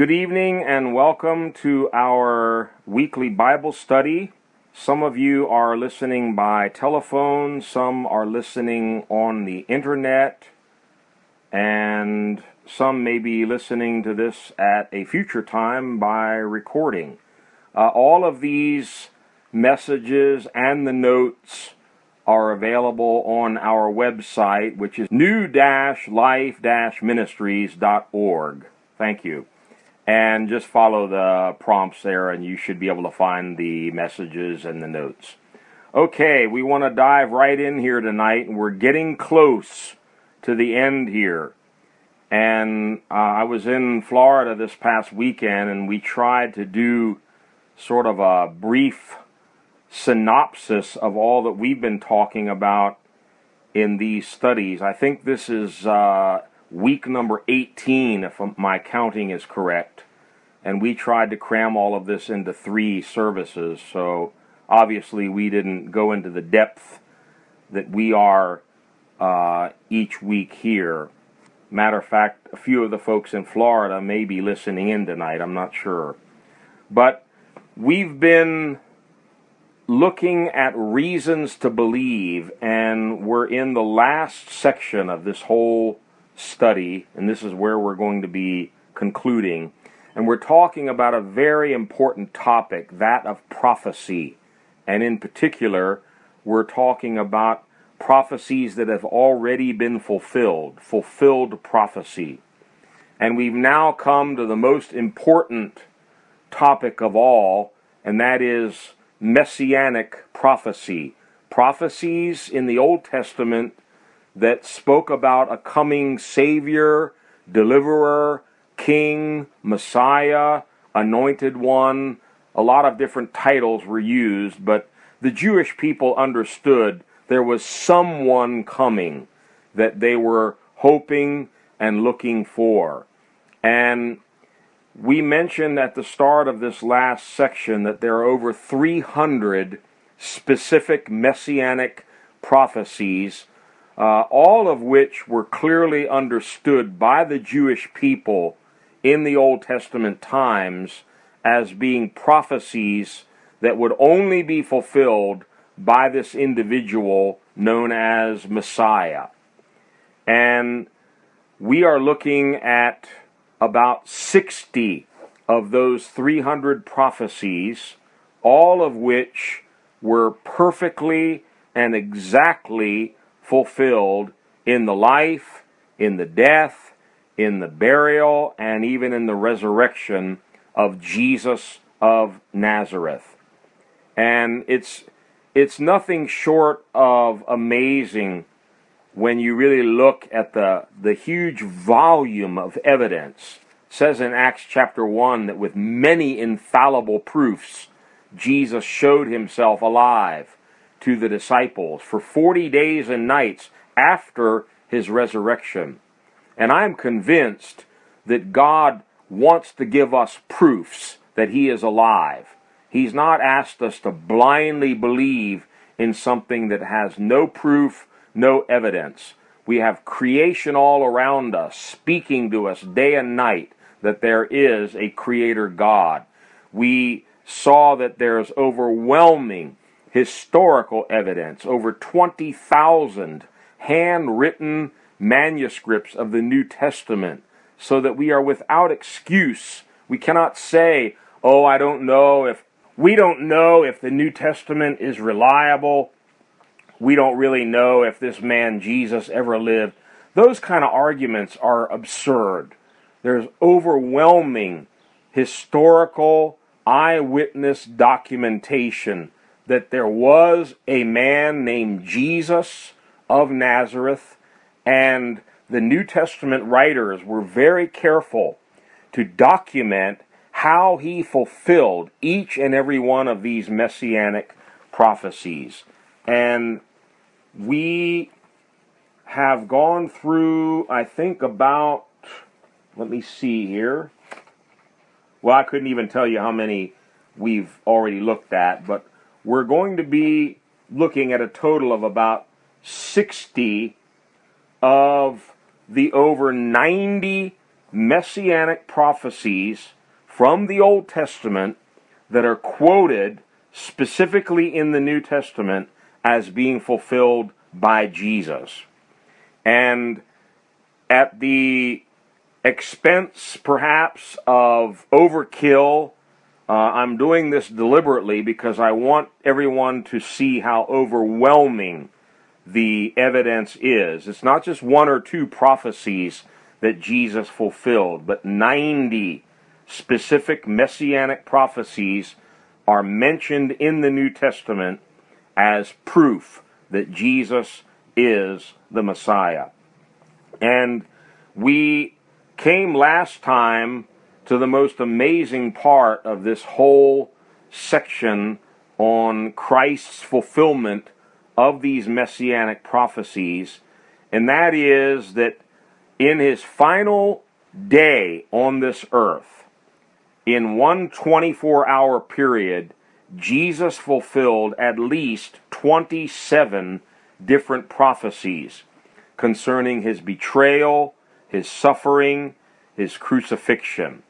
Good evening and welcome to our weekly Bible study. Some of you are listening by telephone, some are listening on the internet, and some may be listening to this at a future time by recording. All of these messages and the notes are available on our website, which is new-life-ministries.org. Thank you. And just follow the prompts there, and you should be able to find the messages and the notes. Okay, we want to dive right in here tonight, and we're getting close to the end here. And I was in Florida this past weekend, and we tried to do sort of a brief synopsis of all that we've been talking about in these studies. I think this is week number 18, if my counting is correct, and we tried to cram all of this into 3 services, so obviously we didn't go into the depth that we are each week here. Matter of fact, a few of the folks in Florida may be listening in tonight, I'm not sure. But we've been looking at reasons to believe, and we're in the last section of this whole study, and this is where we're going to be concluding, and we're talking about a very important topic, that of prophecy, and in particular, we're talking about prophecies that have already been fulfilled prophecy, and we've now come to the most important topic of all, and that is messianic prophecy, prophecies in the Old Testament that spoke about a coming Savior, Deliverer, King, Messiah, Anointed One. A lot of different titles were used, but the Jewish people understood there was someone coming that they were hoping and looking for. And we mentioned at the start of this last section that there are over 300 specific messianic prophecies, all of which were clearly understood by the Jewish people in the Old Testament times as being prophecies that would only be fulfilled by this individual known as Messiah. And we are looking at about 60 of those 300 prophecies, all of which were perfectly and exactly fulfilled in the life, in the death, in the burial, and even in the resurrection of Jesus of Nazareth. And it's nothing short of amazing when you really look at the huge volume of evidence. It says in Acts chapter 1 that with many infallible proofs, Jesus showed himself alive to the disciples for 40 days and nights after his resurrection. And I'm convinced that God wants to give us proofs that he is alive. He's not asked us to blindly believe in something that has no proof, no evidence. We have creation all around us, speaking to us day and night that there is a creator God. We saw that there's overwhelming historical evidence, over 20,000 handwritten manuscripts of the New Testament, so that we are without excuse. We cannot say, we don't know if the New Testament is reliable. We don't really know if this man Jesus ever lived. Those kind of arguments are absurd. There's overwhelming historical eyewitness documentation that there was a man named Jesus of Nazareth, and the New Testament writers were very careful to document how he fulfilled each and every one of these messianic prophecies. And we have gone through, I think, about, let me see here. Well, I couldn't even tell you how many we've already looked at, but we're going to be looking at a total of about 60 of the over 90 messianic prophecies from the Old Testament that are quoted specifically in the New Testament as being fulfilled by Jesus. And at the expense, perhaps, of overkill, I'm doing this deliberately because I want everyone to see how overwhelming the evidence is. It's not just one or two prophecies that Jesus fulfilled, but 90 specific messianic prophecies are mentioned in the New Testament as proof that Jesus is the Messiah. And we came last time to the most amazing part of this whole section on Christ's fulfillment of these messianic prophecies, and that is that in his final day on this earth, in one 24-hour period, Jesus fulfilled at least 27 different prophecies concerning his betrayal, his suffering, his crucifixion.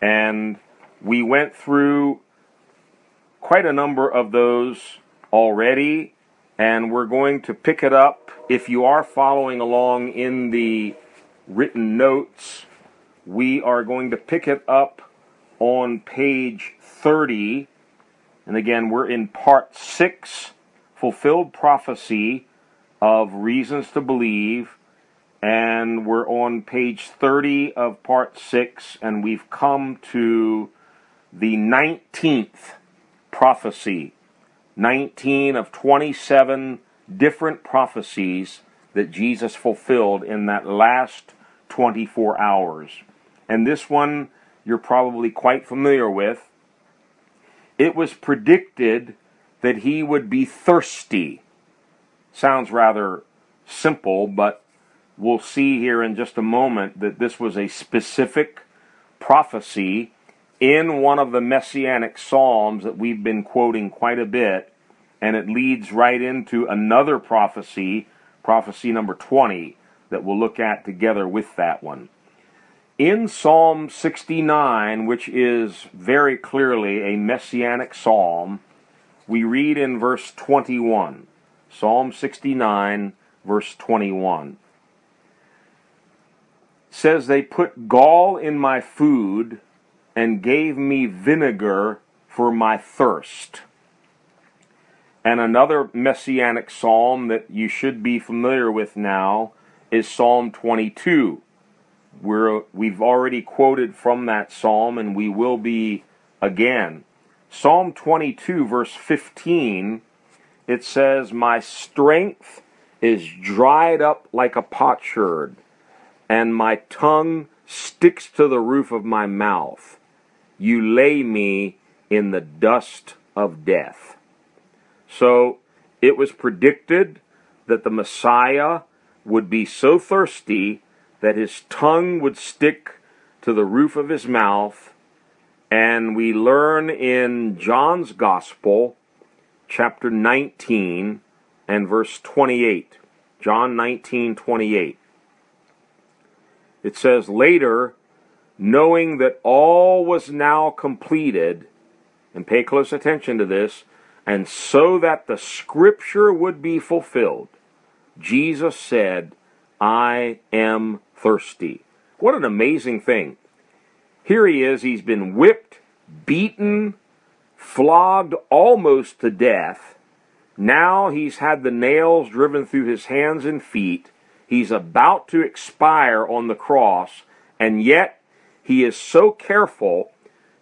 And we went through quite a number of those already, and we're going to pick it up. If you are following along in the written notes, we are going to pick it up on page 30. And again, we're in part 6, Fulfilled Prophecy of Reasons to Believe. And we're on page 30 of part 6, and we've come to the 19th prophecy. 19 of 27 different prophecies that Jesus fulfilled in that last 24 hours. And this one you're probably quite familiar with. It was predicted that he would be thirsty. Sounds rather simple, but we'll see here in just a moment that this was a specific prophecy in one of the Messianic Psalms that we've been quoting quite a bit, and it leads right into another prophecy, prophecy number 20, that we'll look at together with that one. In Psalm 69, which is very clearly a Messianic Psalm, we read in verse 21, Psalm 69, verse 21. Says, they put gall in my food and gave me vinegar for my thirst. And another messianic psalm that you should be familiar with now is Psalm 22. We've already quoted from that psalm, and we will be again. Psalm 22, verse 15, it says, my strength is dried up like a potsherd, and my tongue sticks to the roof of my mouth. You lay me in the dust of death. So it was predicted that the Messiah would be so thirsty that his tongue would stick to the roof of his mouth. And we learn in John's Gospel, chapter 19 and verse 28. John 19:28. It says, later, knowing that all was now completed, and pay close attention to this, and so that the scripture would be fulfilled, Jesus said, I am thirsty. What an amazing thing. Here he is, he's been whipped, beaten, flogged almost to death. Now he's had the nails driven through his hands and feet. He's about to expire on the cross, and yet he is so careful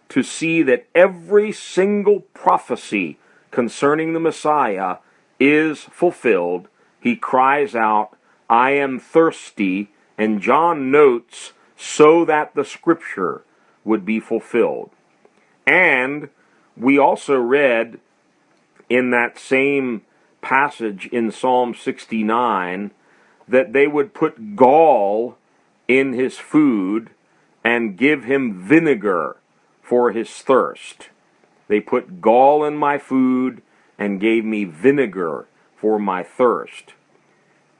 to see that every single prophecy concerning the Messiah is fulfilled. He cries out, I am thirsty, and John notes, so that the scripture would be fulfilled. And we also read in that same passage in Psalm 69, that they would put gall in his food and give him vinegar for his thirst. They put gall in my food and gave me vinegar for my thirst.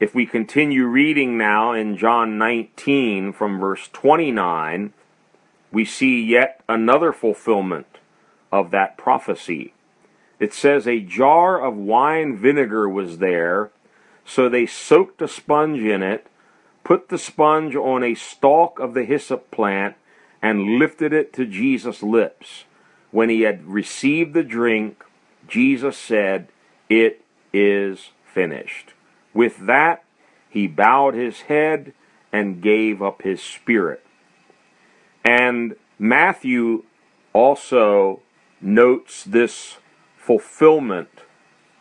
If we continue reading now in John 19 from verse 29, we see yet another fulfillment of that prophecy. It says, a jar of wine vinegar was there, so they soaked a sponge in it, put the sponge on a stalk of the hyssop plant, and lifted it to Jesus' lips. When he had received the drink, Jesus said, "It is finished." With that, he bowed his head and gave up his spirit. And Matthew also notes this fulfillment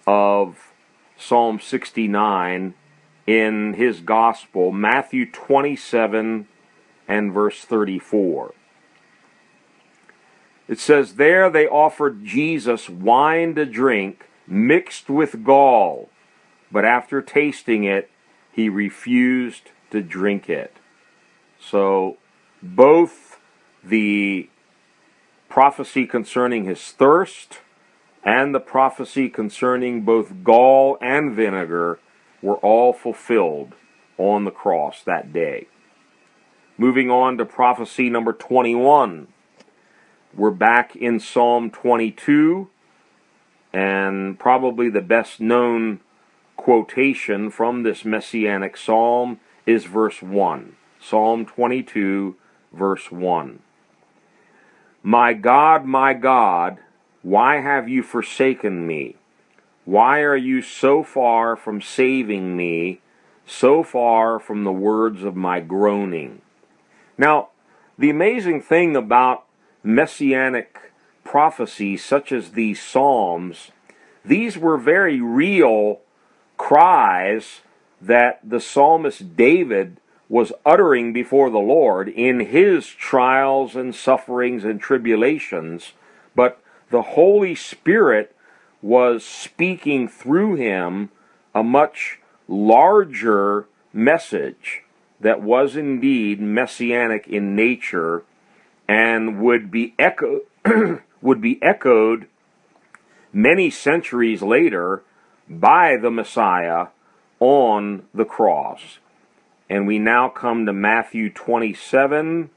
of Psalm 69 in his gospel, Matthew 27 and verse 34. It says, there they offered Jesus wine to drink mixed with gall, but after tasting it, he refused to drink it. So both the prophecy concerning his thirst and the prophecy concerning both gall and vinegar were all fulfilled on the cross that day. Moving on to prophecy number 21. We're back in Psalm 22, and probably the best known quotation from this messianic psalm is verse 1. Psalm 22, verse 1. My God, why have you forsaken me? Why are you so far from saving me, so far from the words of my groaning? Now, the amazing thing about messianic prophecies such as these psalms, these were very real cries that the psalmist David was uttering before the Lord in his trials and sufferings and tribulations, but the Holy Spirit was speaking through him a much larger message that was indeed messianic in nature, and would be echoed many centuries later by the Messiah on the cross. And we now come to Matthew 27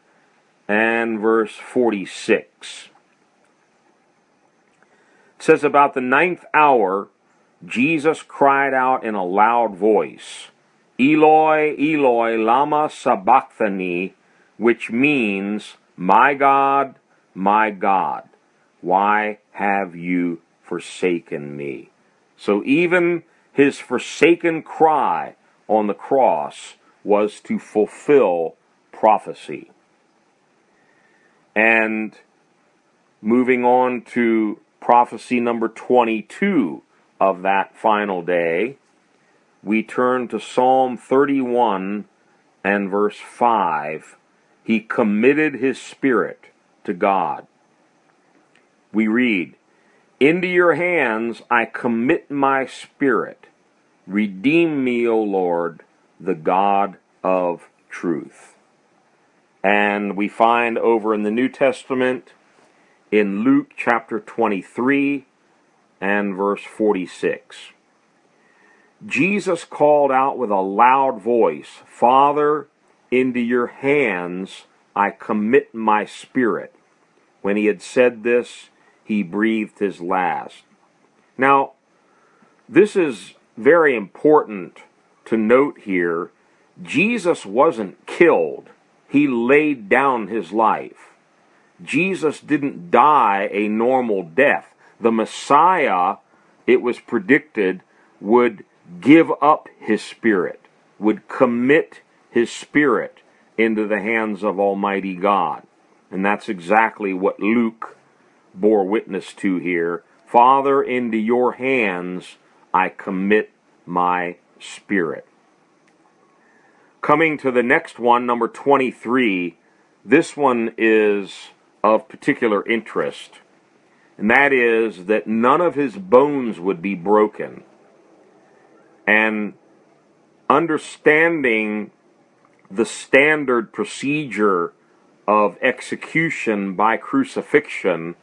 and verse 46. It says, about the 9th hour, Jesus cried out in a loud voice, Eloi, Eloi, lama sabachthani, which means, my God, why have you forsaken me? So even his forsaken cry on the cross was to fulfill prophecy. And moving on to prophecy number 22 of that final day, we turn to Psalm 31 and verse 5. He committed his spirit to God. We read, into your hands I commit my spirit. Redeem me, O Lord, the God of truth. And we find over in the New Testament, in Luke chapter 23 and verse 46. Jesus called out with a loud voice, Father, into your hands I commit my spirit. When he had said this, he breathed his last. Now, this is very important to note here. Jesus wasn't killed. He laid down his life. Jesus didn't die a normal death. The Messiah, it was predicted, would give up his spirit, would commit his spirit into the hands of Almighty God. And that's exactly what Luke bore witness to here. Father, into your hands I commit my spirit. Coming to the next one, number 23, this one is of particular interest, and that is that none of his bones would be broken. And understanding the standard procedure of execution by crucifixion,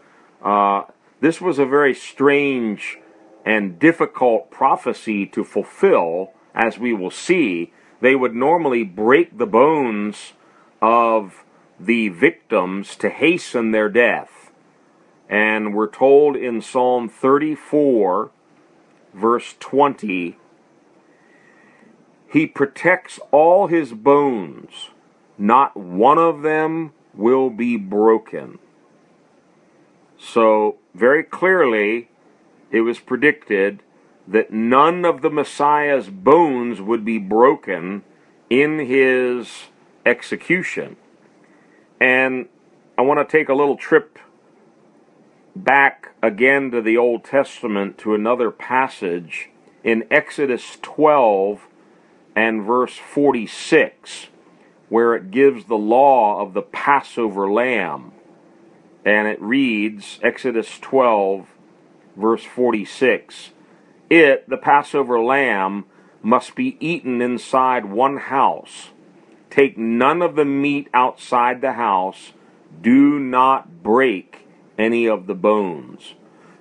this was a very strange and difficult prophecy to fulfill as we will see, they would normally break the bones of the victims to hasten their death. And we're told in Psalm 34, verse 20, He protects all his bones, not one of them will be broken. So, very clearly, it was predicted that none of the Messiah's bones would be broken in his execution. And I want to take a little trip back again to the Old Testament to another passage in Exodus 12 and verse 46, where it gives the law of the Passover lamb. And it reads, Exodus 12, verse 46, It, the Passover lamb, must be eaten inside one house. Take none of the meat outside the house. Do not break any of the bones.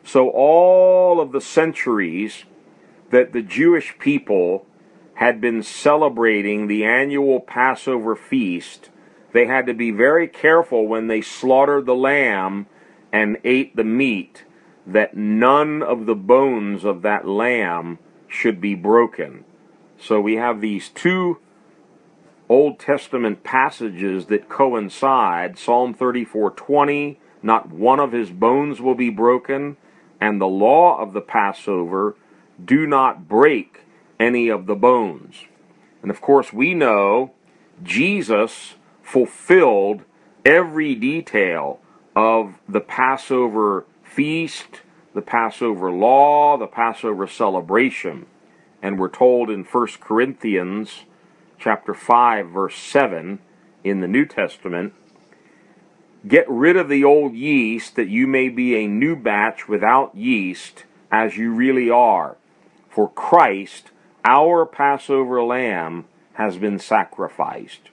So all of the centuries that the Jewish people had been celebrating the annual Passover feast, they had to be very careful when they slaughtered the lamb and ate the meat, that none of the bones of that lamb should be broken. So we have these two Old Testament passages that coincide, Psalm 34:20, not one of his bones will be broken, and the law of the Passover, do not break any of the bones. And of course we know Jesus fulfilled every detail of the Passover feast, the Passover law, the Passover celebration. And we're told in 1 Corinthians chapter 5, verse 7 in the New Testament, Get rid of the old yeast, that you may be a new batch without yeast, as you really are. For Christ, our Passover lamb, has been sacrificed.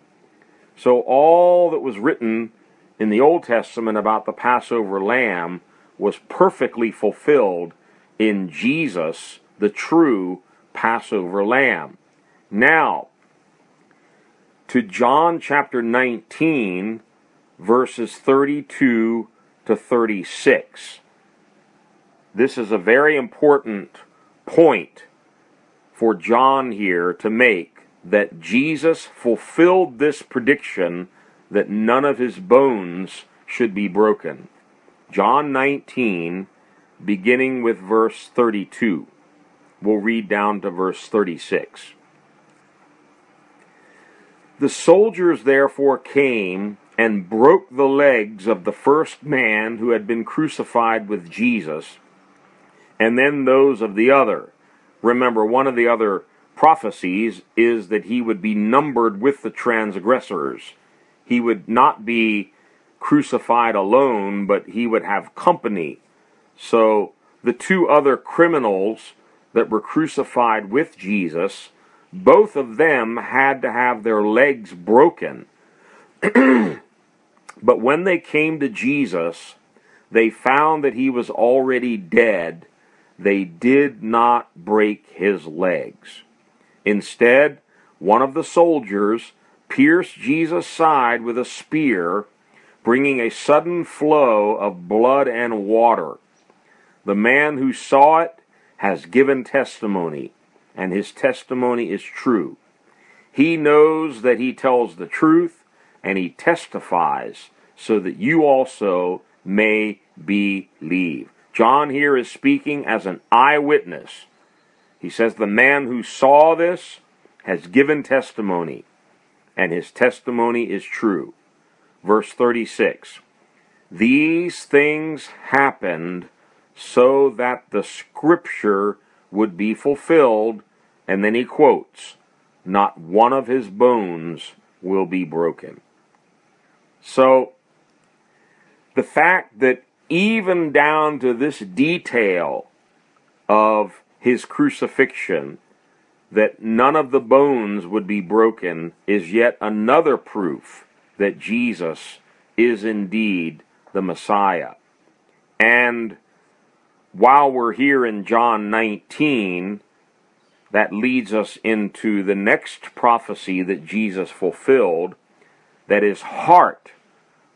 So all that was written in the Old Testament about the Passover lamb was perfectly fulfilled in Jesus, the true Passover lamb. Now, to John chapter 19, verses 32 to 36. This is a very important point for John here to make, that Jesus fulfilled this prediction that none of his bones should be broken. John 19, beginning with verse 32. We'll read down to verse 36. The soldiers therefore came and broke the legs of the first man who had been crucified with Jesus, and then those of the other. Remember, one of the other prophecies is that he would be numbered with the transgressors. He would not be crucified alone, but he would have company. So the two other criminals that were crucified with Jesus, both of them had to have their legs broken. But when they came to Jesus, they found that he was already dead. They did not break his legs. Instead, one of the soldiers pierced Jesus' side with a spear, bringing a sudden flow of blood and water. The man who saw it has given testimony, and his testimony is true. He knows that he tells the truth, and he testifies, so that you also may believe. John here is speaking as an eyewitness. He says, the man who saw this has given testimony, and his testimony is true. Verse 36, These things happened so that the Scripture would be fulfilled, and then he quotes, Not one of his bones will be broken. So, the fact that even down to this detail of his crucifixion, that none of the bones would be broken, is yet another proof that Jesus is indeed the Messiah. And while we're here in John 19, that leads us into the next prophecy that Jesus fulfilled, that his heart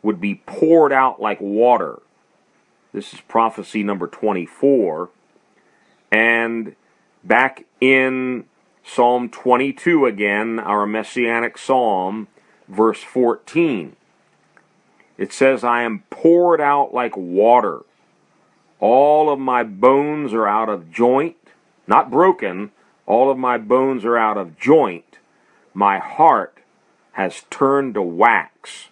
would be poured out like water. This is prophecy number 24. And back in Psalm 22 again, our Messianic Psalm, verse 14, it says, I am poured out like water. All of my bones are out of joint, not broken. All of my bones are out of joint. My heart has turned to wax.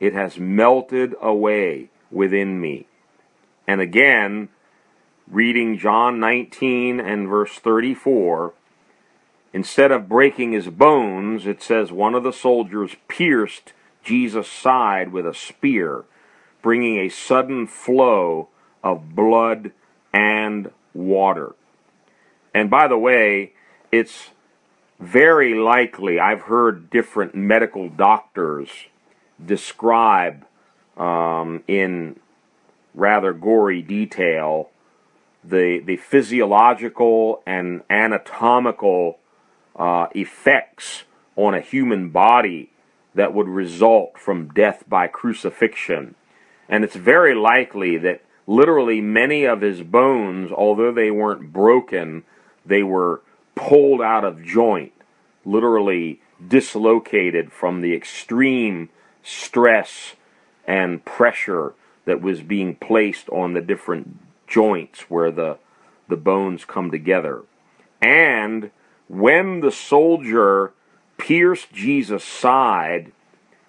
It has melted away within me. And again, reading John 19 and verse 34, instead of breaking his bones, it says one of the soldiers pierced Jesus' side with a spear, bringing a sudden flow of blood and water. And by the way, it's very likely, I've heard different medical doctors describe in rather gory detail the physiological and anatomical effects on a human body that would result from death by crucifixion. And it's very likely that literally many of his bones, although they weren't broken, they were pulled out of joint, literally dislocated from the extreme stress and pressure that was being placed on the different joints where the bones come together. And when the soldier pierced Jesus' side,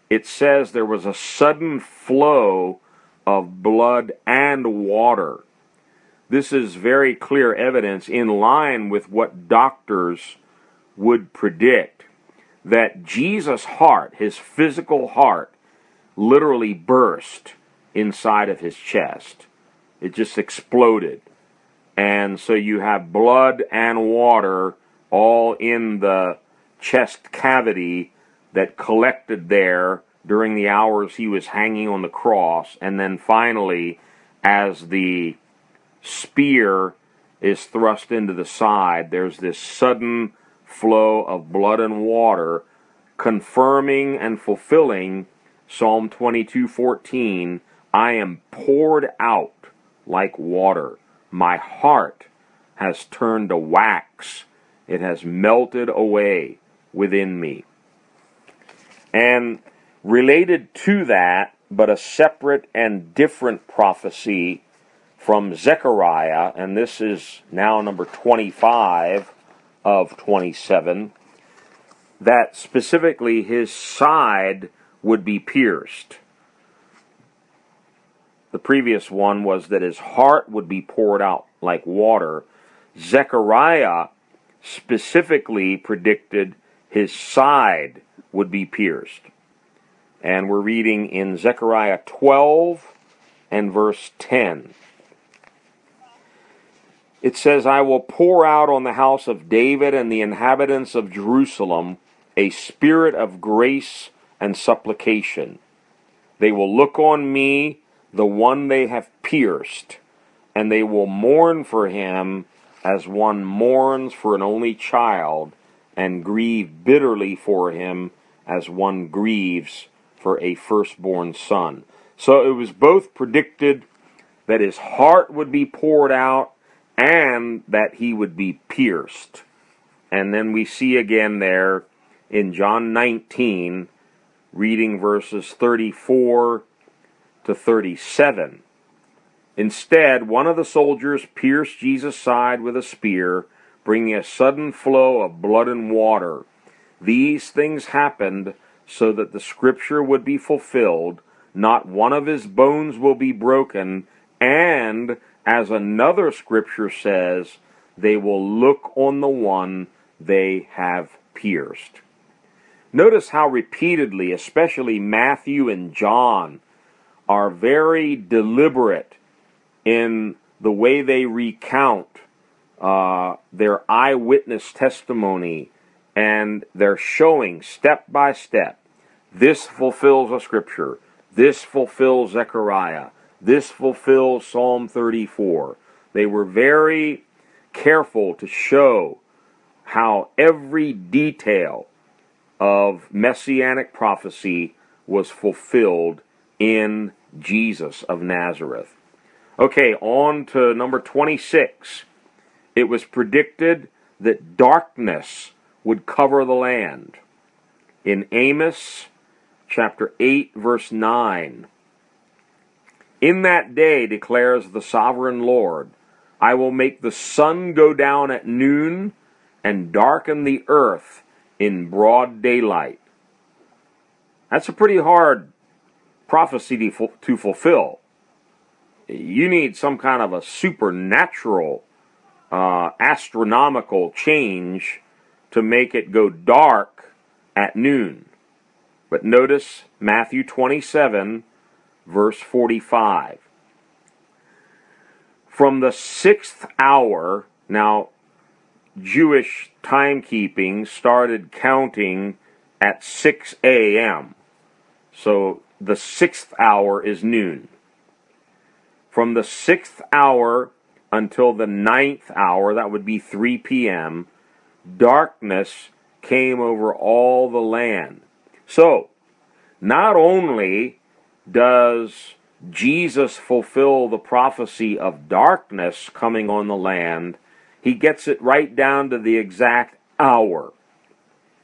it says there was a sudden flow of blood and water. This is very clear evidence in line with what doctors would predict, that Jesus' heart, his physical heart, literally burst inside of his chest. It just exploded. And so you have blood and water all in the chest cavity that collected there during the hours he was hanging on the cross, and then finally, as the spear is thrust into the side, there's this sudden flow of blood and water, confirming and fulfilling Psalm 22:14, I am poured out like water. My heart has turned to wax. It has melted away within me. And related to that, but a separate and different prophecy from Zechariah, and this is now number 25 of 27, that specifically his side would be pierced. The previous one was that his heart would be poured out like water. Zechariah specifically predicted his side would be pierced. And we're reading in Zechariah 12 and verse 10. It says, I will pour out on the house of David and the inhabitants of Jerusalem a spirit of grace and supplication. They will look on me, the one they have pierced, and they will mourn for him as one mourns for an only child, and grieve bitterly for him as one grieves for a firstborn son. So it was both predicted that his heart would be poured out and that he would be pierced. And then we see again there in John 19, reading verses 34 to 37. Instead, one of the soldiers pierced Jesus' side with a spear, bringing a sudden flow of blood and water. These things happened so that the scripture would be fulfilled, not one of his bones will be broken, and, as another scripture says, they will look on the one they have pierced. Notice how repeatedly, especially Matthew and John, are very deliberate in the way they recount their eyewitness testimony, and they're showing step by step, this fulfills a scripture, this fulfills Zechariah, this fulfills Psalm 34. They were very careful to show how every detail of messianic prophecy was fulfilled in Jesus of Nazareth. Okay, on to number 26. It was predicted that darkness would cover the land. In Amos chapter 8, verse 9, "In that day, declares the sovereign Lord, I will make the sun go down at noon and darken the earth in broad daylight." That's a pretty hard prophecy to fulfill. You need some kind of a supernatural, astronomical change to make it go dark at noon. But notice Matthew 27, verse 45. "From the 6th hour," now Jewish timekeeping started counting at 6 a.m. So the 6th hour is noon. "From the 6th hour until the 9th hour," that would be 3 p.m., "darkness came over all the land." So, not only does Jesus fulfill the prophecy of darkness coming on the land, he gets it right down to the exact hour.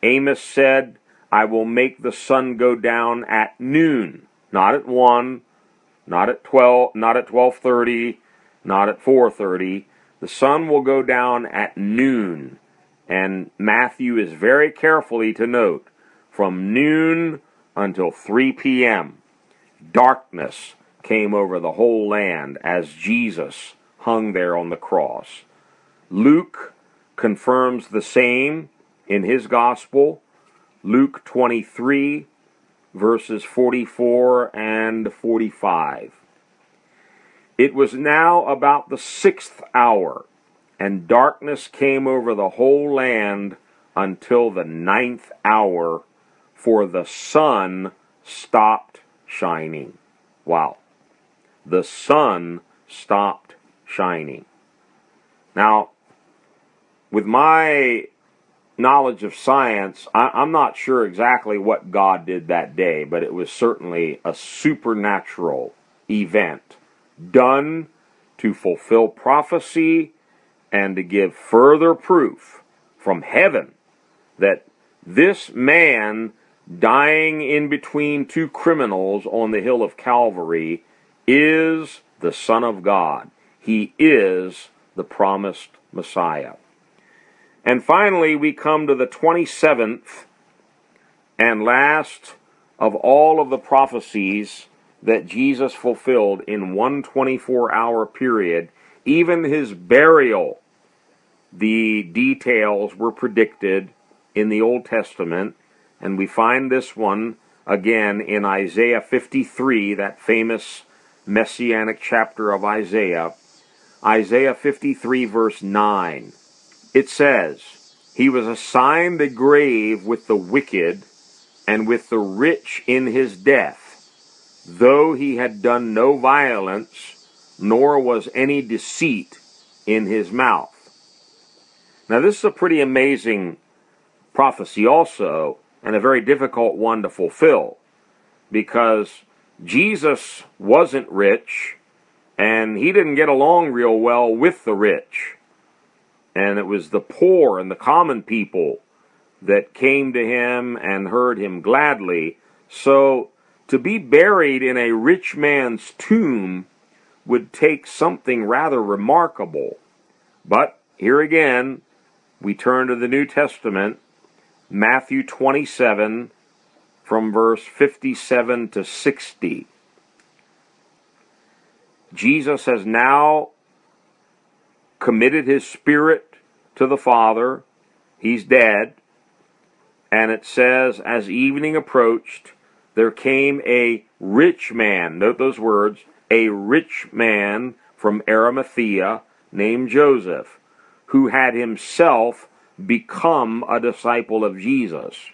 Amos said, "I will make the sun go down at noon," not at 1, not at 12, not at 12:30, not at 4:30. The sun will go down at noon. And Matthew is very carefully to note, from noon until 3 p.m., darkness came over the whole land as Jesus hung there on the cross. Luke confirms the same in his gospel. Luke 23, verses 44 and 45. "It was now about the 6th hour, and darkness came over the whole land until the 9th hour, for the sun stopped shining." Wow. The sun stopped shining. Now, with my knowledge of science, I'm not sure exactly what God did that day, but it was certainly a supernatural event done to fulfill prophecy and to give further proof from heaven that this man dying in between two criminals on the hill of Calvary is the Son of God. He is the promised Messiah. And finally, we come to the 27th and last of all of the prophecies that Jesus fulfilled in one 24-hour period. Even his burial, the details were predicted in the Old Testament, and we find this one again in Isaiah 53, that famous messianic chapter of Isaiah. Isaiah 53, verse 9. It says, "He was assigned a grave with the wicked and with the rich in his death, though he had done no violence, nor was any deceit in his mouth." Now, this is a pretty amazing prophecy also, and a very difficult one to fulfill, because Jesus wasn't rich, and he didn't get along real well with the rich. And it was the poor and the common people that came to him and heard him gladly. So to be buried in a rich man's tomb would take something rather remarkable. But here again, we turn to the New Testament, Matthew 27, from verse 57 to 60. Jesus has now committed his spirit to the Father. He's dead. And it says, as evening approached, there came a rich man, note those words, a rich man from Arimathea named Joseph, who had himself become a disciple of Jesus.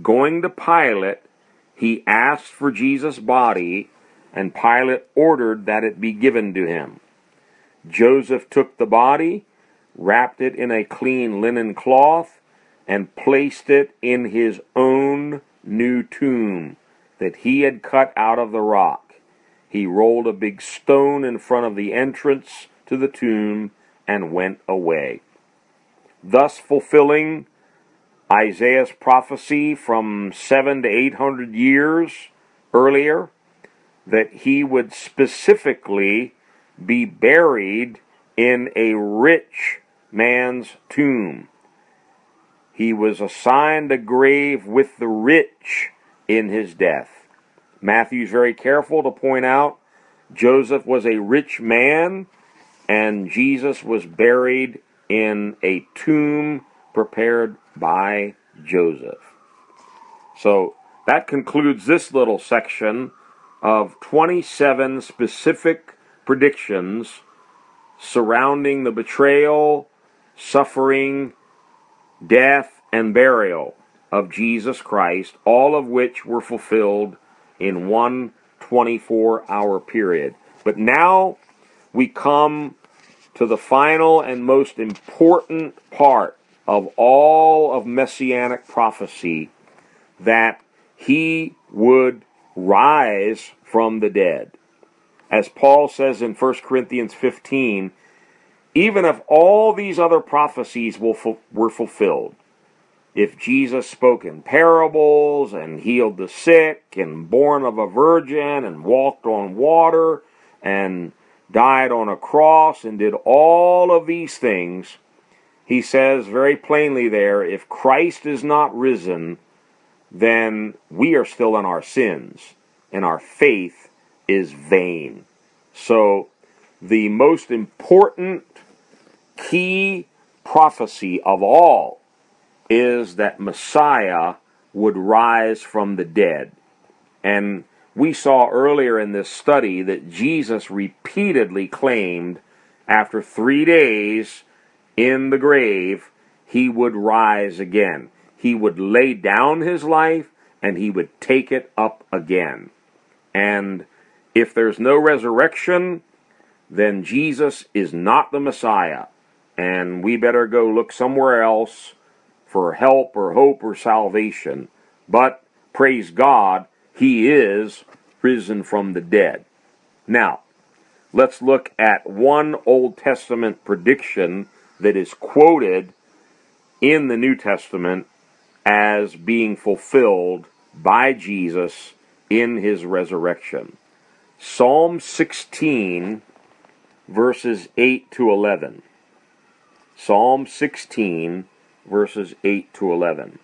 Going to Pilate, he asked for Jesus' body, and Pilate ordered that it be given to him. Joseph took the body wrapped it in a clean linen cloth, and placed it in his own new tomb that he had cut out of the rock. He rolled a big stone in front of the entrance to the tomb and went away, thus fulfilling Isaiah's prophecy from 700 to 800 years earlier that he would specifically be buried in a rich man's tomb. He was assigned a grave with the rich in his death. Matthew's very careful to point out Joseph was a rich man, and Jesus was buried in a tomb prepared by Joseph. So that concludes this little section of 27 specific predictions surrounding the betrayal, suffering, death, and burial of Jesus Christ, all of which were fulfilled in one 24-hour period. But now we come to the final and most important part of all of Messianic prophecy, that he would rise from the dead. As Paul says in 1 Corinthians 15, even if all these other prophecies were fulfilled, if Jesus spoke in parables and healed the sick and born of a virgin and walked on water and died on a cross and did all of these things, he says very plainly there, if Christ is not risen, then we are still in our sins and our faith is vain. So the most important key prophecy of all is that Messiah would rise from the dead. And we saw earlier in this study that Jesus repeatedly claimed after 3 days in the grave, he would rise again. He would lay down his life and he would take it up again. And if there's no resurrection, then Jesus is not the Messiah, and we better go look somewhere else for help or hope or salvation. But, praise God, he is risen from the dead. Now, let's look at one Old Testament prediction that is quoted in the New Testament as being fulfilled by Jesus in his resurrection. Psalm 16 verses 8 to 11. Psalm 16, verses 8 to 11.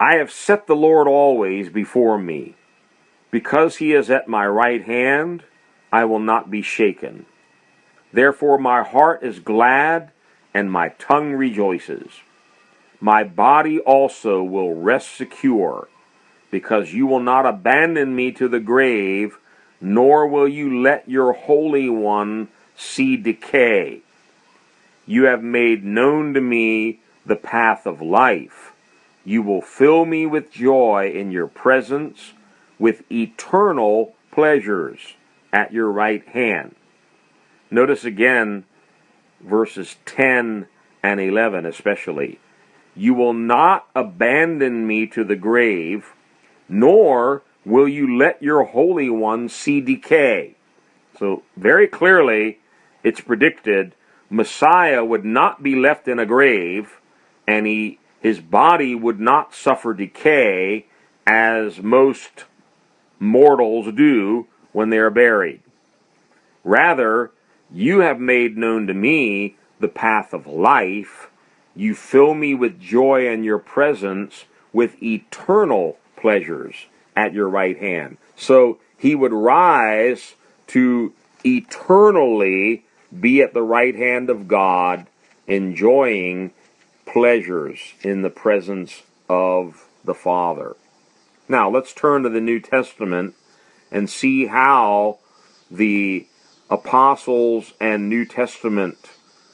I have set the Lord always before me. Because he is at my right hand, I will not be shaken. Therefore my heart is glad, and my tongue rejoices. My body also will rest secure, because you will not abandon me to the grave, nor will you let your Holy One see decay. You have made known to me the path of life. You will fill me with joy in your presence, with eternal pleasures at your right hand. Notice again verses 10 and 11 especially. You will not abandon me to the grave, nor will you let your Holy One see decay? So very clearly, it's predicted Messiah would not be left in a grave, and his body would not suffer decay as most mortals do when they are buried. Rather, you have made known to me the path of life. You fill me with joy in your presence, with eternal pleasures at your right hand. So he would rise to eternally be at the right hand of God, enjoying pleasures in the presence of the Father. Now let's turn to the New Testament and see how the apostles and New Testament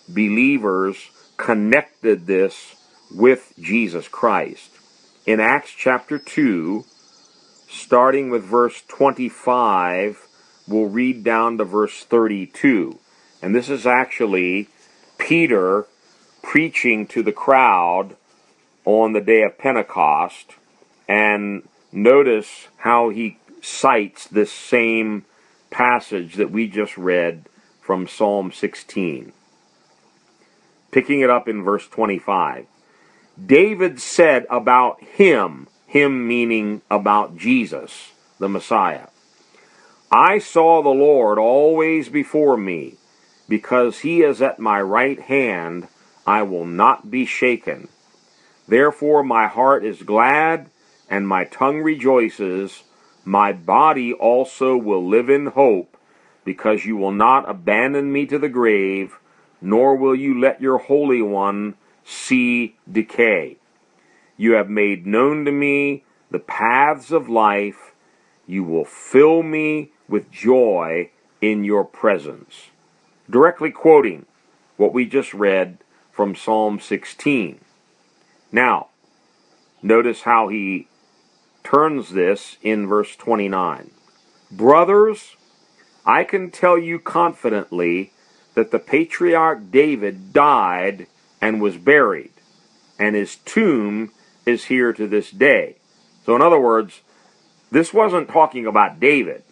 believers connected this with Jesus Christ. In Acts chapter 2, starting with verse 25, we'll read down to verse 32. And this is actually Peter preaching to the crowd on the day of Pentecost. And notice how he cites this same passage that we just read from Psalm 16. Picking it up in verse 25. David said about him meaning about Jesus, the Messiah, I saw the Lord always before me, because he is at my right hand, I will not be shaken. Therefore my heart is glad, and my tongue rejoices, my body also will live in hope, because you will not abandon me to the grave, nor will you let your Holy One see decay. You have made known to me the paths of life. You will fill me with joy in your presence. Directly quoting what we just read from Psalm 16. Now, notice how he turns this in verse 29. Brothers, I can tell you confidently that the patriarch David died and was buried, and his tomb is here to this day. So in other words, this wasn't talking about David.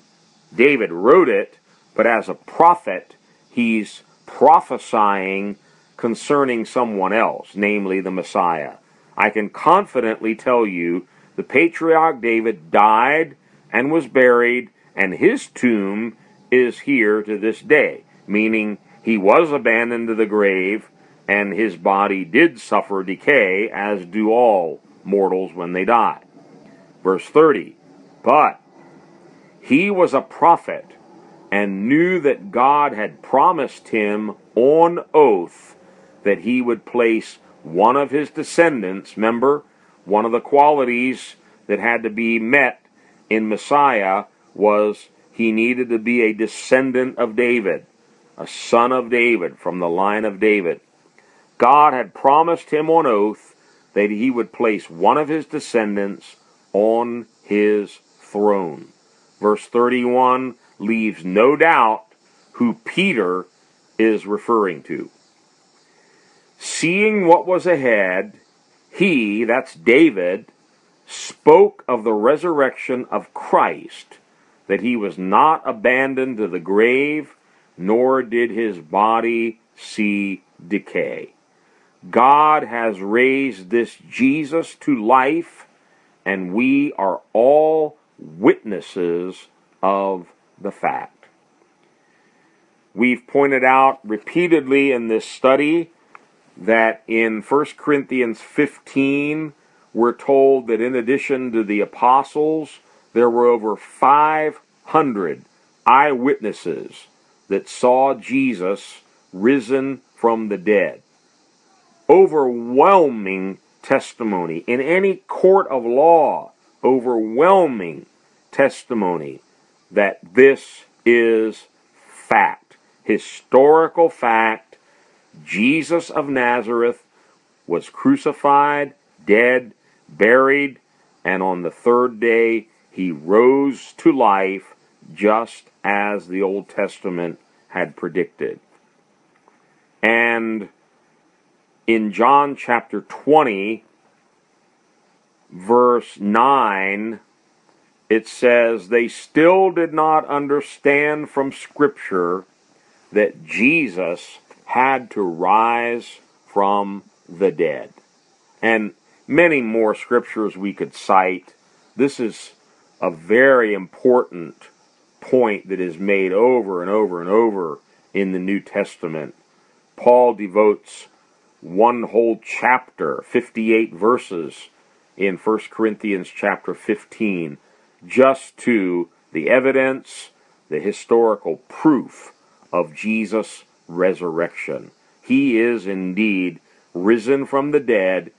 David wrote it, but as a prophet, he's prophesying concerning someone else, namely the Messiah. I can confidently tell you the patriarch David died and was buried, and his tomb is here to this day, meaning he was abandoned to the grave, and his body did suffer decay, as do all mortals when they die. Verse 30, but he was a prophet and knew that God had promised him on oath that he would place one of his descendants, remember, one of the qualities that had to be met in Messiah was he needed to be a descendant of David, a son of David from the line of David. God had promised him on oath that he would place one of his descendants on his throne. Verse 31 leaves no doubt who Peter is referring to. Seeing what was ahead, he, that's David, spoke of the resurrection of Christ, that he was not abandoned to the grave, nor did his body see decay. God has raised this Jesus to life, and we are all witnesses of the fact. We've pointed out repeatedly in this study that in 1 Corinthians 15, we're told that in addition to the apostles, there were over 500 eyewitnesses that saw Jesus risen from the dead. Overwhelming testimony. In any court of law, overwhelming testimony that this is fact. Historical fact. Jesus of Nazareth was crucified, dead, buried, and on the third day he rose to life just as the Old Testament had predicted. And in John chapter 20, verse 9, it says, they still did not understand from Scripture that Jesus had to rise from the dead. And many more scriptures we could cite. This is a very important point that is made over and over and over in the New Testament. Paul devotes one whole chapter, 58 verses, in 1 Corinthians chapter 15, just to the evidence, the historical proof of Jesus' resurrection. He is indeed risen from the dead.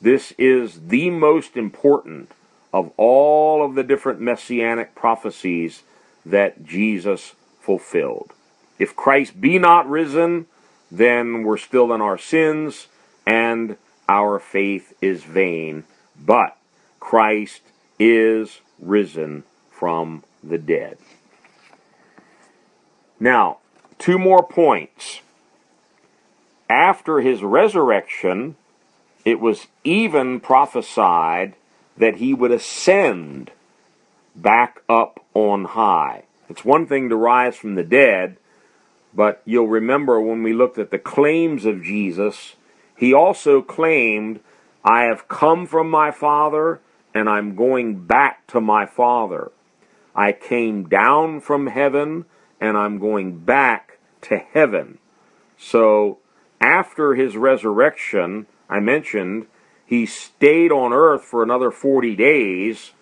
This is the most important of all of the different messianic prophecies that Jesus fulfilled. If Christ be not risen, then we're still in our sins, and our faith is vain. But Christ is risen from the dead. Now, Two more points. After his resurrection, it was even prophesied that he would ascend back up on high. It's one thing to rise from the dead, but you'll remember when we looked at the claims of Jesus, he also claimed, I have come from my Father, and I'm going back to my Father. I came down from heaven, and I'm going back to heaven. So, after his resurrection, I mentioned, he stayed on earth for another 40 days,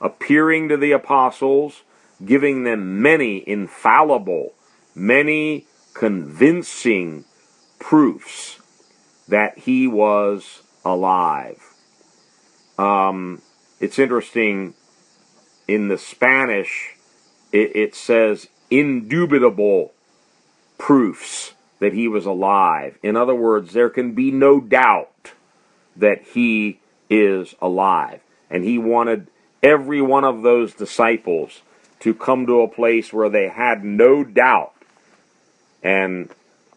appearing to the apostles, giving them many infallible, many convincing proofs that he was alive. It's interesting, in the Spanish, it says indubitable proofs that he was alive. In other words, there can be no doubt that he is alive. And he wanted every one of those disciples to come to a place where they had no doubt. And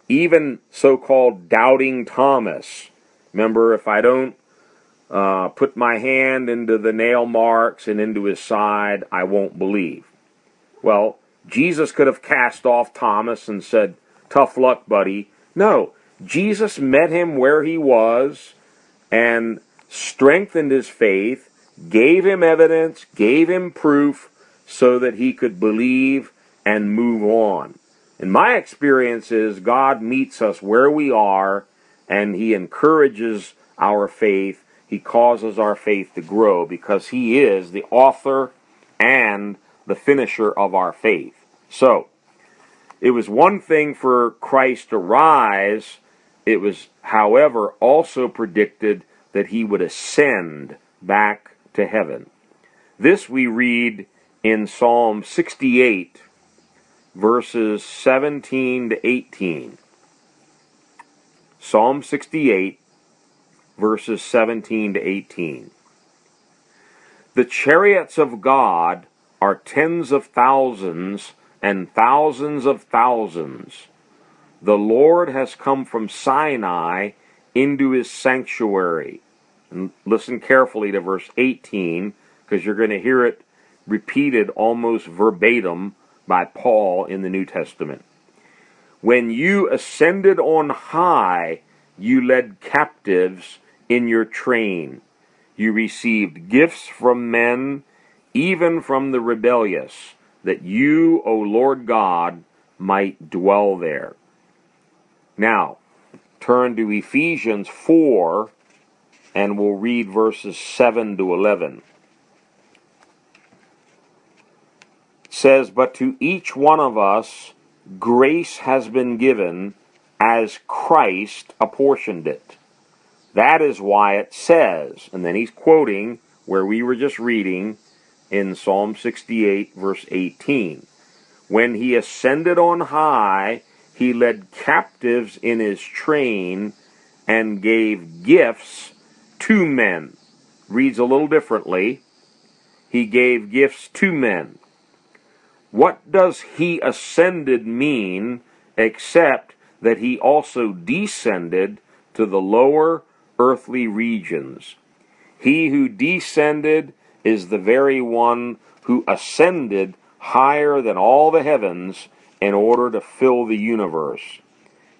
even so-called doubting Thomas, remember, if I don't put my hand into the nail marks and into his side, I won't believe. Well, Jesus could have cast off Thomas and said, tough luck, buddy. No, Jesus met him where he was and strengthened his faith, gave him evidence, gave him proof, so that he could believe and move on. And my experience is God meets us where we are, and he encourages our faith. He causes our faith to grow, because he is the author and the finisher of our faith. So, it was one thing for Christ to rise. It was, however, also predicted that he would ascend back to heaven. This we read in Psalm 68, verses 17 to 18. Psalm 68, verses 17 to 18. The chariots of God are tens of thousands and thousands of thousands. The Lord has come from Sinai into his sanctuary. And listen carefully to verse 18, because you're going to hear it repeated almost verbatim by Paul in the New Testament. When you ascended on high, you led captives in your train. You received gifts from men, even from the rebellious, that you, O Lord God, might dwell there. Now, turn to Ephesians 4, and we'll read verses 7 to 11. Says, but to each one of us grace has been given as Christ apportioned it. That is why it says, and then he's quoting where we were just reading in Psalm 68, verse 18. When he ascended on high, he led captives in his train and gave gifts to men. Reads a little differently. He gave gifts to men. What does he ascended mean, except that he also descended to the lower earthly regions? He who descended is the very one who ascended higher than all the heavens in order to fill the universe.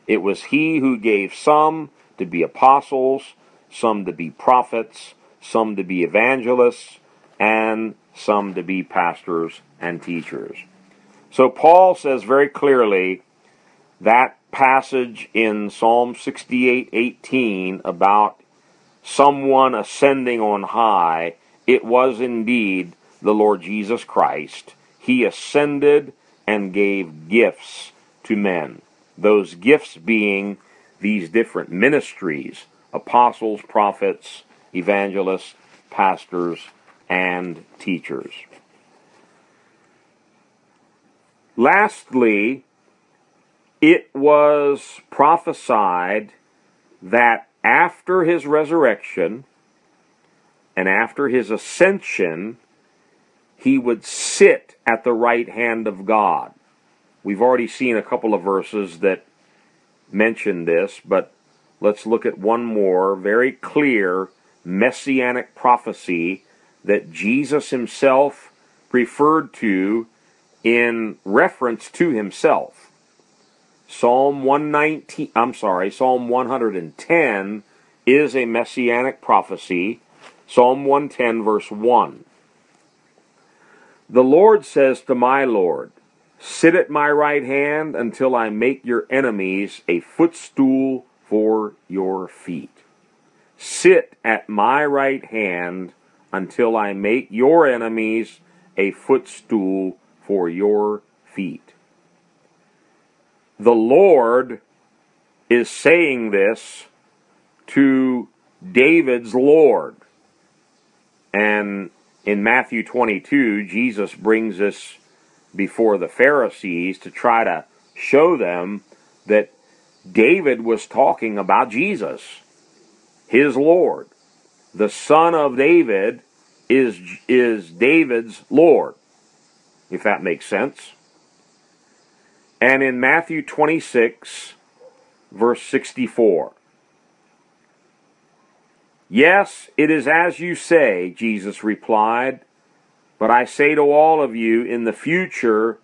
It was he who gave some to be apostles, some to be prophets, some to be evangelists, and some to be pastors and teachers. So Paul says very clearly that passage in Psalm 68:18 about someone ascending on high, it was indeed the Lord Jesus Christ. He ascended and gave gifts to men. Those gifts being these different ministries, apostles, prophets, evangelists, pastors, and teachers. Lastly, it was prophesied that after his resurrection and after his ascension, he would sit at the right hand of God. We've already seen a couple of verses that mention this, but let's look at one more very clear messianic prophecy that Jesus himself referred to in reference to himself. Psalm 110 is a messianic prophecy. Psalm 110 verse 1. The Lord says to my Lord, sit at my right hand until I make your enemies a footstool for your feet. Sit at my right hand until I make your enemies a footstool for your feet. The Lord is saying this to David's Lord. And in Matthew 22, Jesus brings this before the Pharisees to try to show them that David was talking about Jesus, his Lord. The son of David is David's Lord, if that makes sense. And in Matthew 26, verse 64, yes, it is as you say, Jesus replied, but I say to all of you, in the future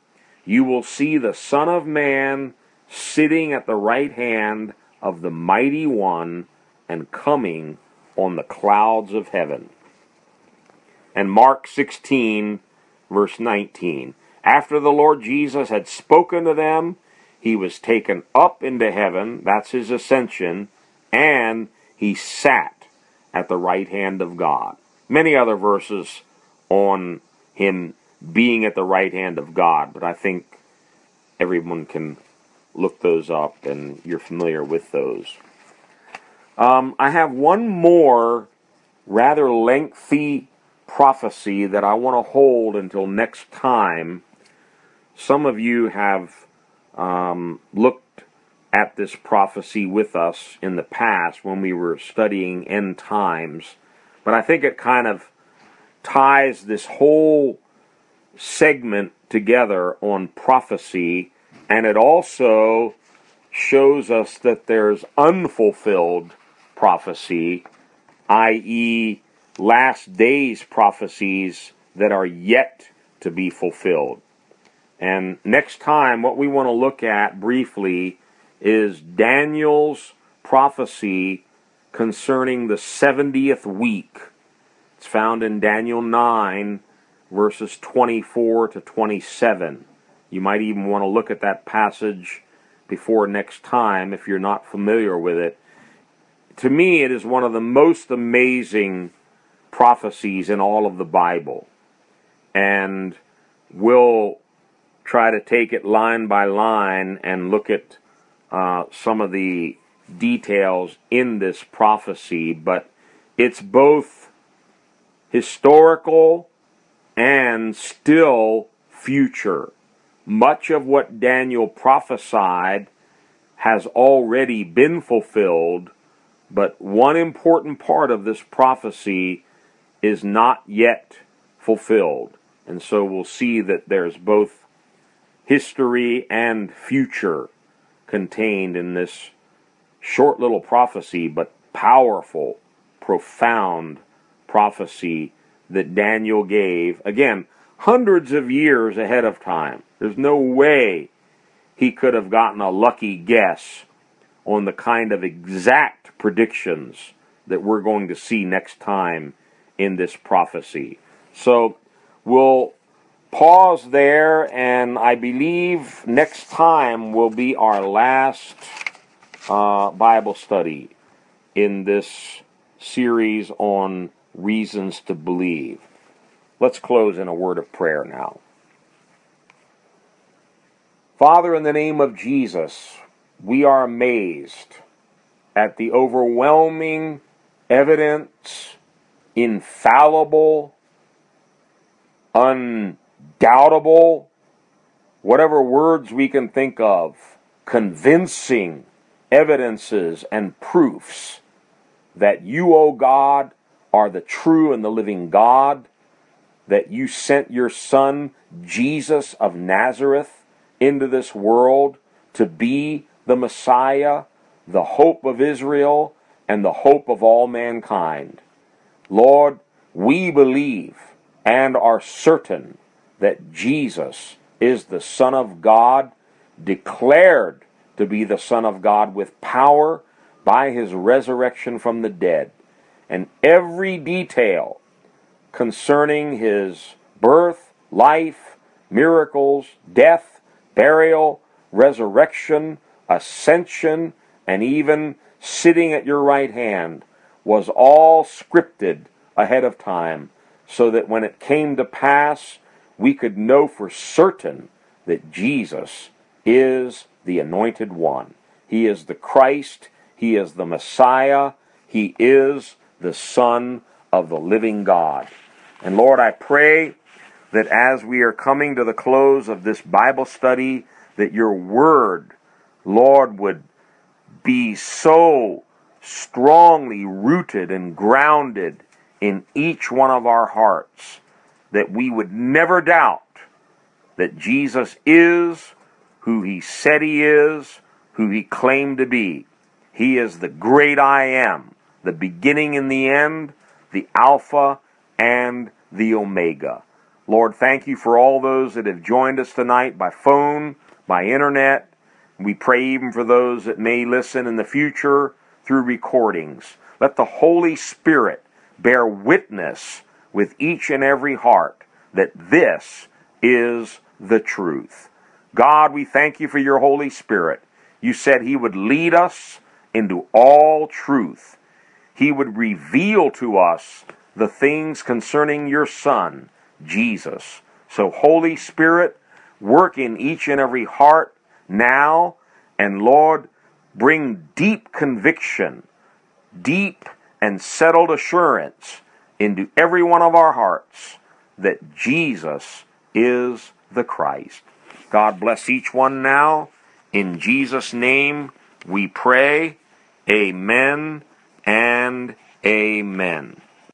you will see the Son of Man sitting at the right hand of the Mighty One and coming on the clouds of heaven. And Mark 16, verse 19, after the Lord Jesus had spoken to them, he was taken up into heaven, that's his ascension, and he sat at the right hand of God. Many other verses on him being at the right hand of God, but I think everyone can look those up and you're familiar with those. I have one more rather lengthy prophecy that I want to hold until next time. Some of you have looked at this prophecy with us in the past when we were studying end times, but I think it kind of ties this whole segment together on prophecy, and it also shows us that there's unfulfilled prophecy, i.e., last days prophecies that are yet to be fulfilled. And next time, what we want to look at briefly is Daniel's prophecy concerning the 70th week. It's found in Daniel 9, verses 24 to 27. You might even want to look at that passage before next time if you're not familiar with it. To me, it is one of the most amazing prophecies in all of the Bible. And we'll try to take it line by line and look at some of the details in this prophecy, but it's both historical and still future. Much of what Daniel prophesied has already been fulfilled, but one important part of this prophecy is not yet fulfilled. And so we'll see that there's both history and future contained in this short little prophecy, but powerful, profound prophecy that Daniel gave, again, hundreds of years ahead of time. There's no way he could have gotten a lucky guess on the kind of exact predictions that we're going to see next time in this prophecy. So we'll pause there, and I believe next time will be our last Bible study in this series on reasons to believe. Let's close in a word of prayer now. Father, in the name of Jesus, we are amazed at the overwhelming evidence, infallible, undoubtable, whatever words we can think of, convincing evidences and proofs that you, O God, are the true and the living God, that you sent your Son, Jesus of Nazareth, into this world to be the Messiah, the hope of Israel, and the hope of all mankind. Lord, we believe and are certain that Jesus is the Son of God, declared to be the Son of God with power by His resurrection from the dead. And every detail concerning His birth, life, miracles, death, burial, resurrection, ascension, and even sitting at your right hand was all scripted ahead of time, so that when it came to pass, we could know for certain that Jesus is the Anointed One. He is the Christ, He is the Messiah, He is the Son of the living God. And Lord, I pray that as we are coming to the close of this Bible study, that your word, Lord, would be so strongly rooted and grounded in each one of our hearts that we would never doubt that Jesus is who He said He is, who He claimed to be. He is the great I Am, the beginning and the end, the Alpha and the Omega. Lord, thank you for all those that have joined us tonight by phone, by internet. We pray even for those that may listen in the future through recordings. Let the Holy Spirit bear witness with each and every heart that this is the truth. God, we thank you for your Holy Spirit. You said He would lead us into all truth. He would reveal to us the things concerning your Son, Jesus. So Holy Spirit, work in each and every heart now, and Lord, bring deep conviction, deep and settled assurance into every one of our hearts that Jesus is the Christ. God bless each one now. In Jesus' name we pray. Amen and amen.